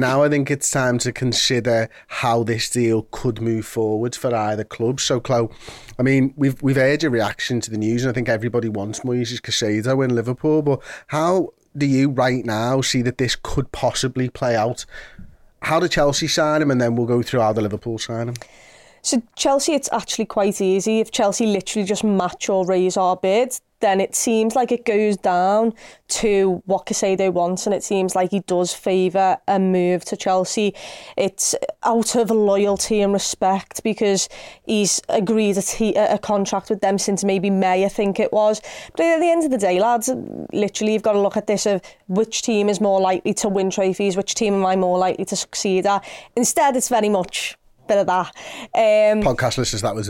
Now I think it's time to consider how this deal could move forward for either club. So, Chloe, I mean, we've heard your reaction to the news, and I think everybody wants Moises Caicedo in Liverpool, but how do you right now see that this could possibly play out? How do Chelsea sign him, and then we'll go through how the Liverpool sign him? So Chelsea, it's actually quite easy. If Chelsea literally just match or raise our bids, then it seems like it goes down to what Caicedo wants, and it seems like he does favour a move to Chelsea. It's out of loyalty and respect because he's agreed a contract with them since maybe May, I think it was. But at the end of the day, lads, literally you've got to look at this of which team is more likely to win trophies, which team am I more likely to succeed at. Instead, it's very much bit of that. Podcast listeners, that was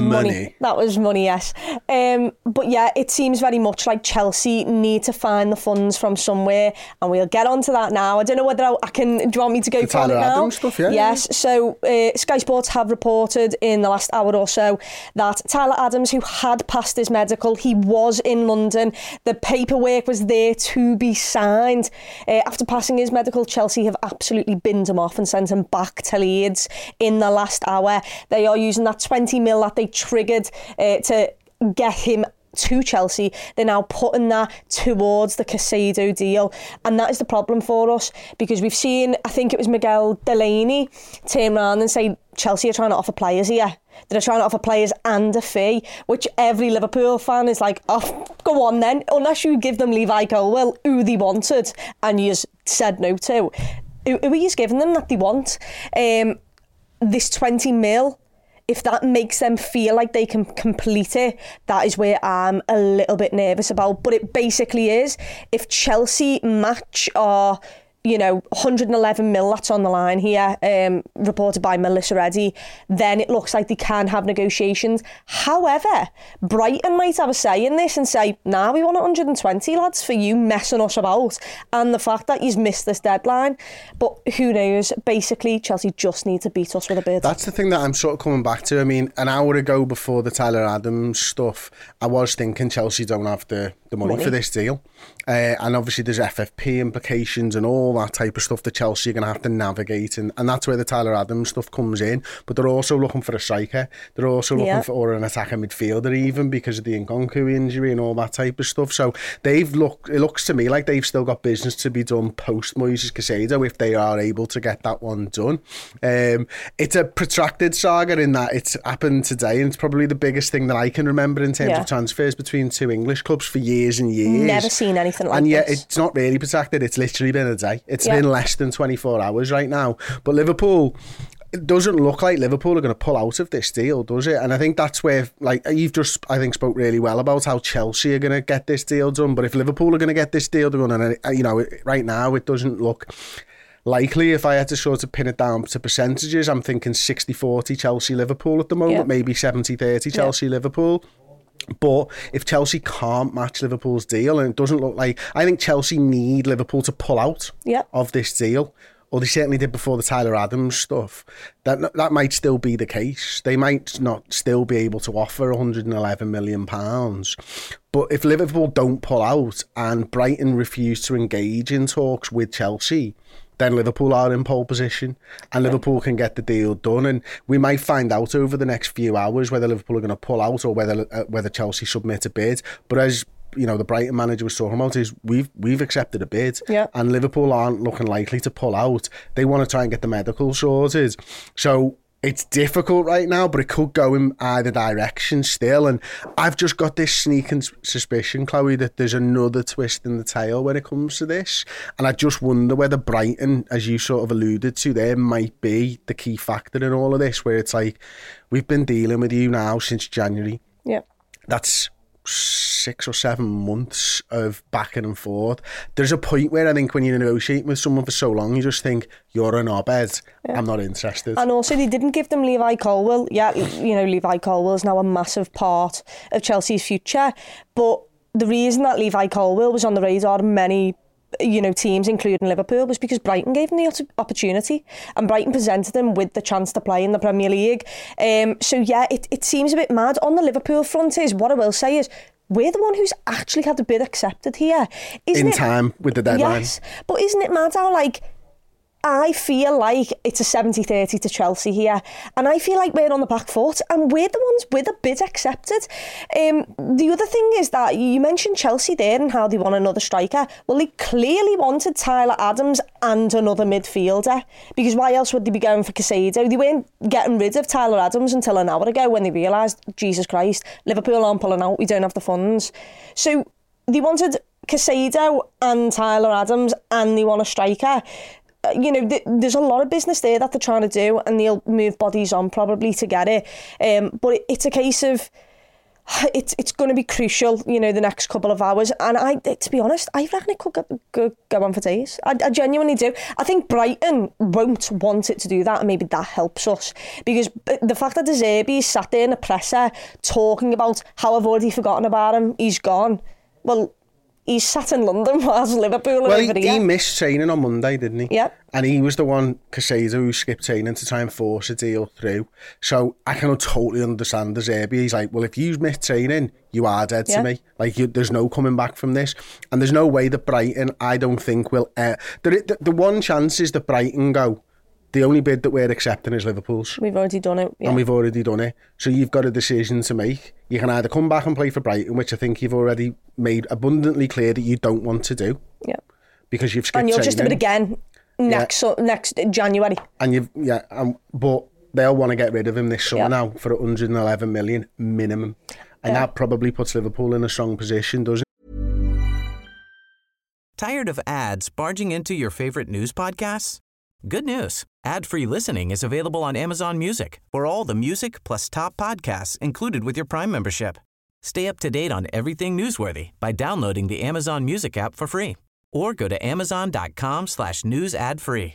money. That was money, yes. But yeah, it seems very much like Chelsea need to find the funds from somewhere, and we'll get onto that now. I don't know whether I can, do you want me to go for it now? Tyler Adams stuff, yeah. Yes, so Sky Sports have reported in the last hour or so that Tyler Adams, who had passed his medical, he was in London. The paperwork was there to be signed. After passing his medical, Chelsea have absolutely binned him off and sent him back to Leeds in the last hour. They are using that 20 mil that they triggered to get him to Chelsea. They're now putting that towards the Caicedo deal, and that is the problem for us, because we've seen, I think it was Miguel Delaney turn around and say Chelsea are trying to offer players here. They're trying to offer players and a fee, which every Liverpool fan is like, oh, go on then, unless you give them Levi Colwill, who they wanted and you said no to. Who are you giving them that they want? This 20 mil, if that makes them feel like they can complete it, that is where I'm a little bit nervous about. But it basically is, if Chelsea match our, 111 mil that's on the line here, reported by Melissa Reddy, then it looks like they can have negotiations. However, Brighton might have a say in this and say, nah, we want 120, lads, for you messing us about and the fact that you've missed this deadline. But who knows? Basically, Chelsea just need to beat us with a bid. That's the thing that I'm sort of coming back to. I mean, an hour ago before the Tyler Adams stuff, I was thinking Chelsea don't have the money for this deal. And obviously there's FFP implications and all that type of stuff that Chelsea are going to have to navigate, and that's where the Tyler Adams stuff comes in. But they're also looking for a striker, they're also looking for an attacking midfielder, even because of the Nkunku injury and all that type of stuff. So it looks to me like they've still got business to be done post Moises Caicedo if they are able to get that one done. It's a protracted saga in that it's happened today, and it's probably the biggest thing that I can remember in terms of transfers between two English clubs for years and years. Never seen anything like this. And yet it's not really protracted, it's literally been a day. It's been less than 24 hours right now. But Liverpool, it doesn't look like Liverpool are going to pull out of this deal, does it? And I think that's where, like, you've just, I think, spoke really well about how Chelsea are going to get this deal done. But if Liverpool are going to get this deal done, and, right now it doesn't look likely. If I had to sort of pin it down to percentages, I'm thinking 60-40 Chelsea-Liverpool at the moment, maybe 70-30 Chelsea-Liverpool. But if Chelsea can't match Liverpool's deal, and it doesn't look like, I think Chelsea need Liverpool to pull out of this deal. or they certainly did before the Tyler Adams stuff, that might still be the case. They might not still be able to offer £111 million. But if Liverpool don't pull out and Brighton refuse to engage in talks with Chelsea, then Liverpool are in pole position and Liverpool can get the deal done. And we might find out over the next few hours whether Liverpool are going to pull out or whether Chelsea submit a bid. But as you know, the Brighton manager was talking about is we've accepted a bid, and Liverpool aren't looking likely to pull out. They want to try and get the medical sorted. So it's difficult right now, but it could go in either direction still. And I've just got this sneaking suspicion, Chloe, that there's another twist in the tail when it comes to this. And I just wonder whether Brighton, as you sort of alluded to there, might be the key factor in all of this, where it's like, we've been dealing with you now since January. Yeah. That's 6 or 7 months of back and forth. There's a point where I think when you're negotiating with someone for so long, you just think, you're an obed, I'm not interested. And also they didn't give them Levi Colwill. Yeah, you know, Levi Colwill is now a massive part of Chelsea's future. But the reason that Levi Colwill was on the radar of many, you know, teams, including Liverpool, was because Brighton gave them the opportunity and Brighton presented them with the chance to play in the Premier League. So yeah, it seems a bit mad. On the Liverpool front is, what I will say is, we're the one who's actually had the bid accepted here. In time with the deadline. Yes, but isn't it mad how, like, I feel like it's a 70-30 to Chelsea here, and I feel like we're on the back foot and we're the ones with a bid accepted. The other thing is that you mentioned Chelsea there and how they want another striker. Well, they clearly wanted Tyler Adams and another midfielder, because why else would they be going for Caicedo? They weren't getting rid of Tyler Adams until an hour ago when they realised, Jesus Christ, Liverpool aren't pulling out, we don't have the funds. So they wanted Caicedo and Tyler Adams and they want a striker. You know, there's a lot of business there that they're trying to do, and they'll move bodies on probably to get it. But it's a case of it's going to be crucial, you know, the next couple of hours. And to be honest, I reckon it could go on for days. I genuinely do. I think Brighton won't want it to do that, and maybe that helps us, because the fact that De Zerbi sat there in a presser talking about how I've already forgotten about him, he's gone. Well, he's sat in London whilst Liverpool are over here. He missed training on Monday, didn't he? Yeah. And he was the one, Caicedo, who skipped training to try and force a deal through. So I can totally understand De Zerbi. He's like, well, if you missed training, you are dead to me. Like, there's no coming back from this. And there's no way that Brighton, I don't think, will... The one chance is that Brighton go, the only bid that we're accepting is Liverpool's. We've already done it. Yeah. And we've already done it. So you've got a decision to make. You can either come back and play for Brighton, which I think you've already made abundantly clear that you don't want to do. Yeah. Because you've skipped training. And you'll just do it again next January. And but they'll want to get rid of him this summer now for £111 million minimum. And that probably puts Liverpool in a strong position, doesn't it? Tired of ads barging into your favourite news podcasts? Good news. Ad-free listening is available on Amazon Music for all the music plus top podcasts included with your Prime membership. Stay up to date on everything newsworthy by downloading the Amazon Music app for free or go to amazon.com/news-ad-free.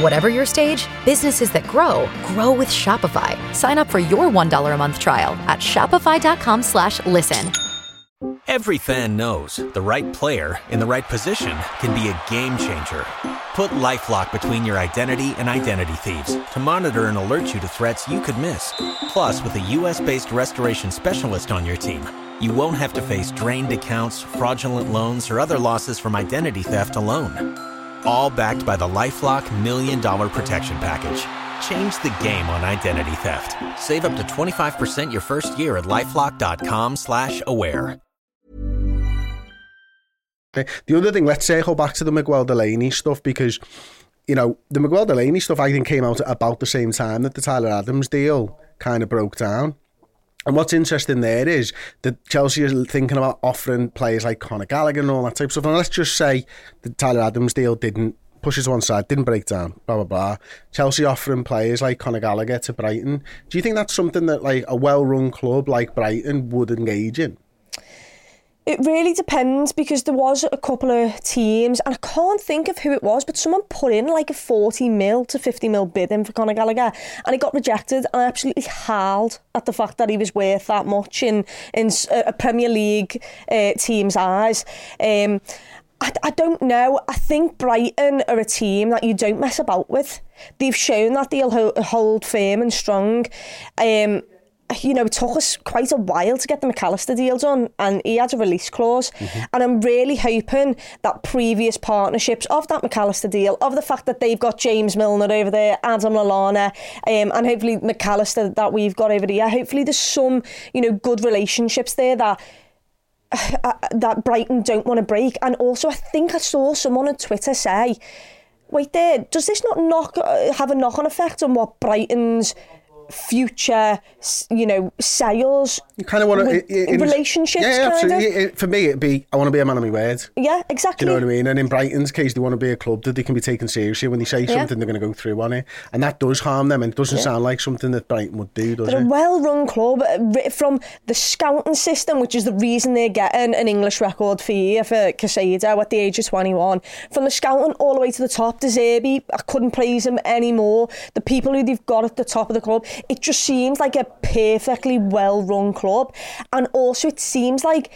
Whatever your stage, businesses that grow with Shopify. Sign up for your $1 a month trial at shopify.com/listen. Every fan knows the right player in the right position can be a game changer. Put LifeLock between your identity and identity thieves to monitor and alert you to threats you could miss. Plus, with a U.S.-based restoration specialist on your team, you won't have to face drained accounts, fraudulent loans, or other losses from identity theft alone. All backed by the LifeLock $1 Million Protection Package. Change the game on identity theft. Save up to 25% your first year at LifeLock.com/aware. The other thing, let's circle back to the Miguel Delaney stuff, because, you know, the Miguel Delaney stuff, I think, came out at about the same time that the Tyler Adams deal kind of broke down. And what's interesting there is that Chelsea is thinking about offering players like Conor Gallagher and all that type of stuff. And let's just say the Tyler Adams deal didn't pushes one side, didn't break down, blah, blah, blah. Chelsea offering players like Conor Gallagher to Brighton. Do you think that's something that like a well-run club like Brighton would engage in? It really depends, because there was a couple of teams, and I can't think of who it was, but someone put in like a 40 mil to 50 mil bid in for Conor Gallagher, and it got rejected, and I absolutely howled at the fact that he was worth that much in a Premier League team's eyes. I don't know. I think Brighton are a team that you don't mess about with. They've shown that they'll hold firm and strong. You know, it took us quite a while to get the McAllister deal done, and he had a release clause. Mm-hmm. And I'm really hoping that previous partnerships of that McAllister deal, of the fact that they've got James Milner over there, Adam Lallana, and hopefully McAllister that we've got over here, hopefully there's some, you know, good relationships there that Brighton don't want to break. And also, I think I saw someone on Twitter say, wait there, does this not have a knock-on effect on what Brighton's future, you know, sales, you kind of want to relationships? Yeah, absolutely. For me, it'd be, I want to be a man of my word. Yeah, exactly. Do you know what I mean? And in Brighton's case, they want to be a club that they can be taken seriously. When they say something, they're going to go through on it, and that does harm them. And it doesn't sound like something that Brighton would do, does it? They're a well-run club from the scouting system, which is the reason they're getting an English record for Caicedo at the age of 21. From the scouting all the way to the top, De Zerbi, I couldn't praise him anymore. The people who they've got at the top of the club. It just seems like a perfectly well-run club. And also it seems like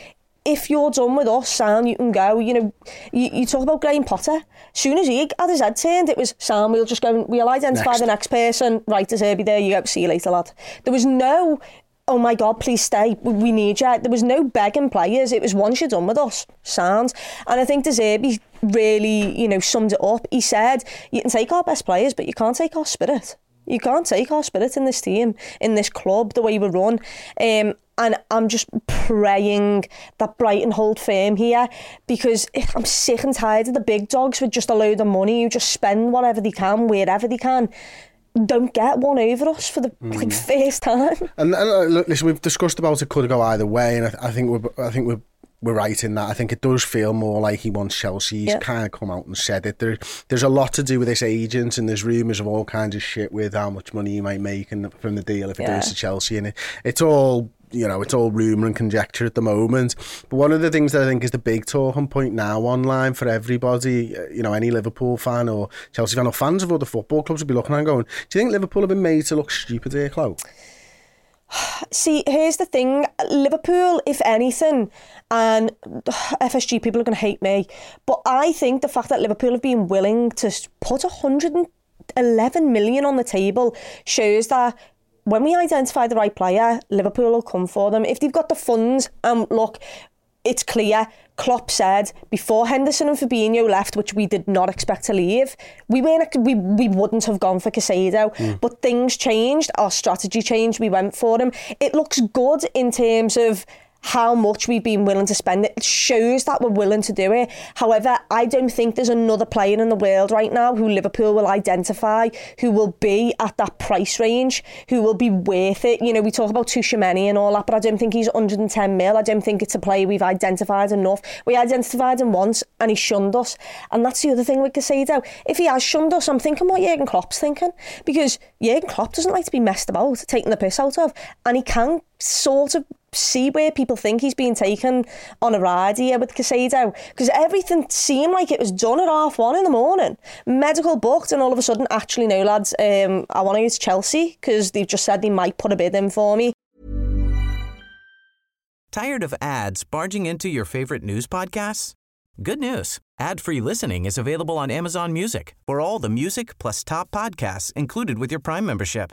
if you're done with us, Sam, you can go. You know, you talk about Graham Potter. As soon as he had his head turned, it was, Sam, we'll just go, we'll identify next. The next person. Right, as Herbie, there you go. See you later, lad. There was no, oh my God, please stay. We need you. There was no begging players. It was, once you're done with us, sound. And I think De Zerbi really, you know, summed it up. He said, you can take our best players, but you can't take our spirit. You can't take our spirit in this team, in this club, the way we run. And I'm just praying that Brighton hold firm here, because I'm sick and tired of the big dogs with just a load of money who just spend whatever they can, wherever they can. Don't get one over us for the first time. And look, listen, we've discussed about it could go either way, and I think we're right in that. I think it does feel more like he wants Chelsea. He's kind of come out and said it. There's a lot to do with this agent, and there's rumours of all kinds of shit with how much money he might make and from the deal if it goes to Chelsea. And it's all, you know, it's all rumour and conjecture at the moment. But one of the things that I think is the big talking point now online for everybody, you know, any Liverpool fan or Chelsea fan or fans of other football clubs would be looking and going, do you think Liverpool have been made to look stupid here, Chloe? See, here's the thing. Liverpool, if anything, and FSG people are going to hate me, but I think the fact that Liverpool have been willing to put 111 million on the table shows that when we identify the right player, Liverpool will come for them. If they've got the funds, look, it's clear. Klopp said before Henderson and Fabinho left, which we did not expect to leave, we wouldn't have gone for Caicedo. But things changed, our strategy changed, we went for him. It looks good in terms of how much we've been willing to spend. It shows that we're willing to do it. However, I don't think there's another player in the world right now who Liverpool will identify, who will be at that price range, who will be worth it. You know, we talk about Tchouaméni and all that, but I don't think he's 110 mil. I don't think it's a player we've identified enough. We identified him once and he shunned us. And that's the other thing with Caicedo. If he has shunned us, I'm thinking what Jürgen Klopp's thinking, because Jürgen Klopp doesn't like to be messed about, taking the piss out of, and he can sort of see where people think he's being taken on a ride here with Caicedo, because everything seemed like it was done at 1:30 in the morning, medical booked, and all of a sudden, actually no lads, I want to use Chelsea because they've just said they might put a bid in for me. Tired of ads barging into your favorite news podcasts? Good news. Ad-free listening is available on Amazon Music for all the music plus top podcasts included with your Prime membership.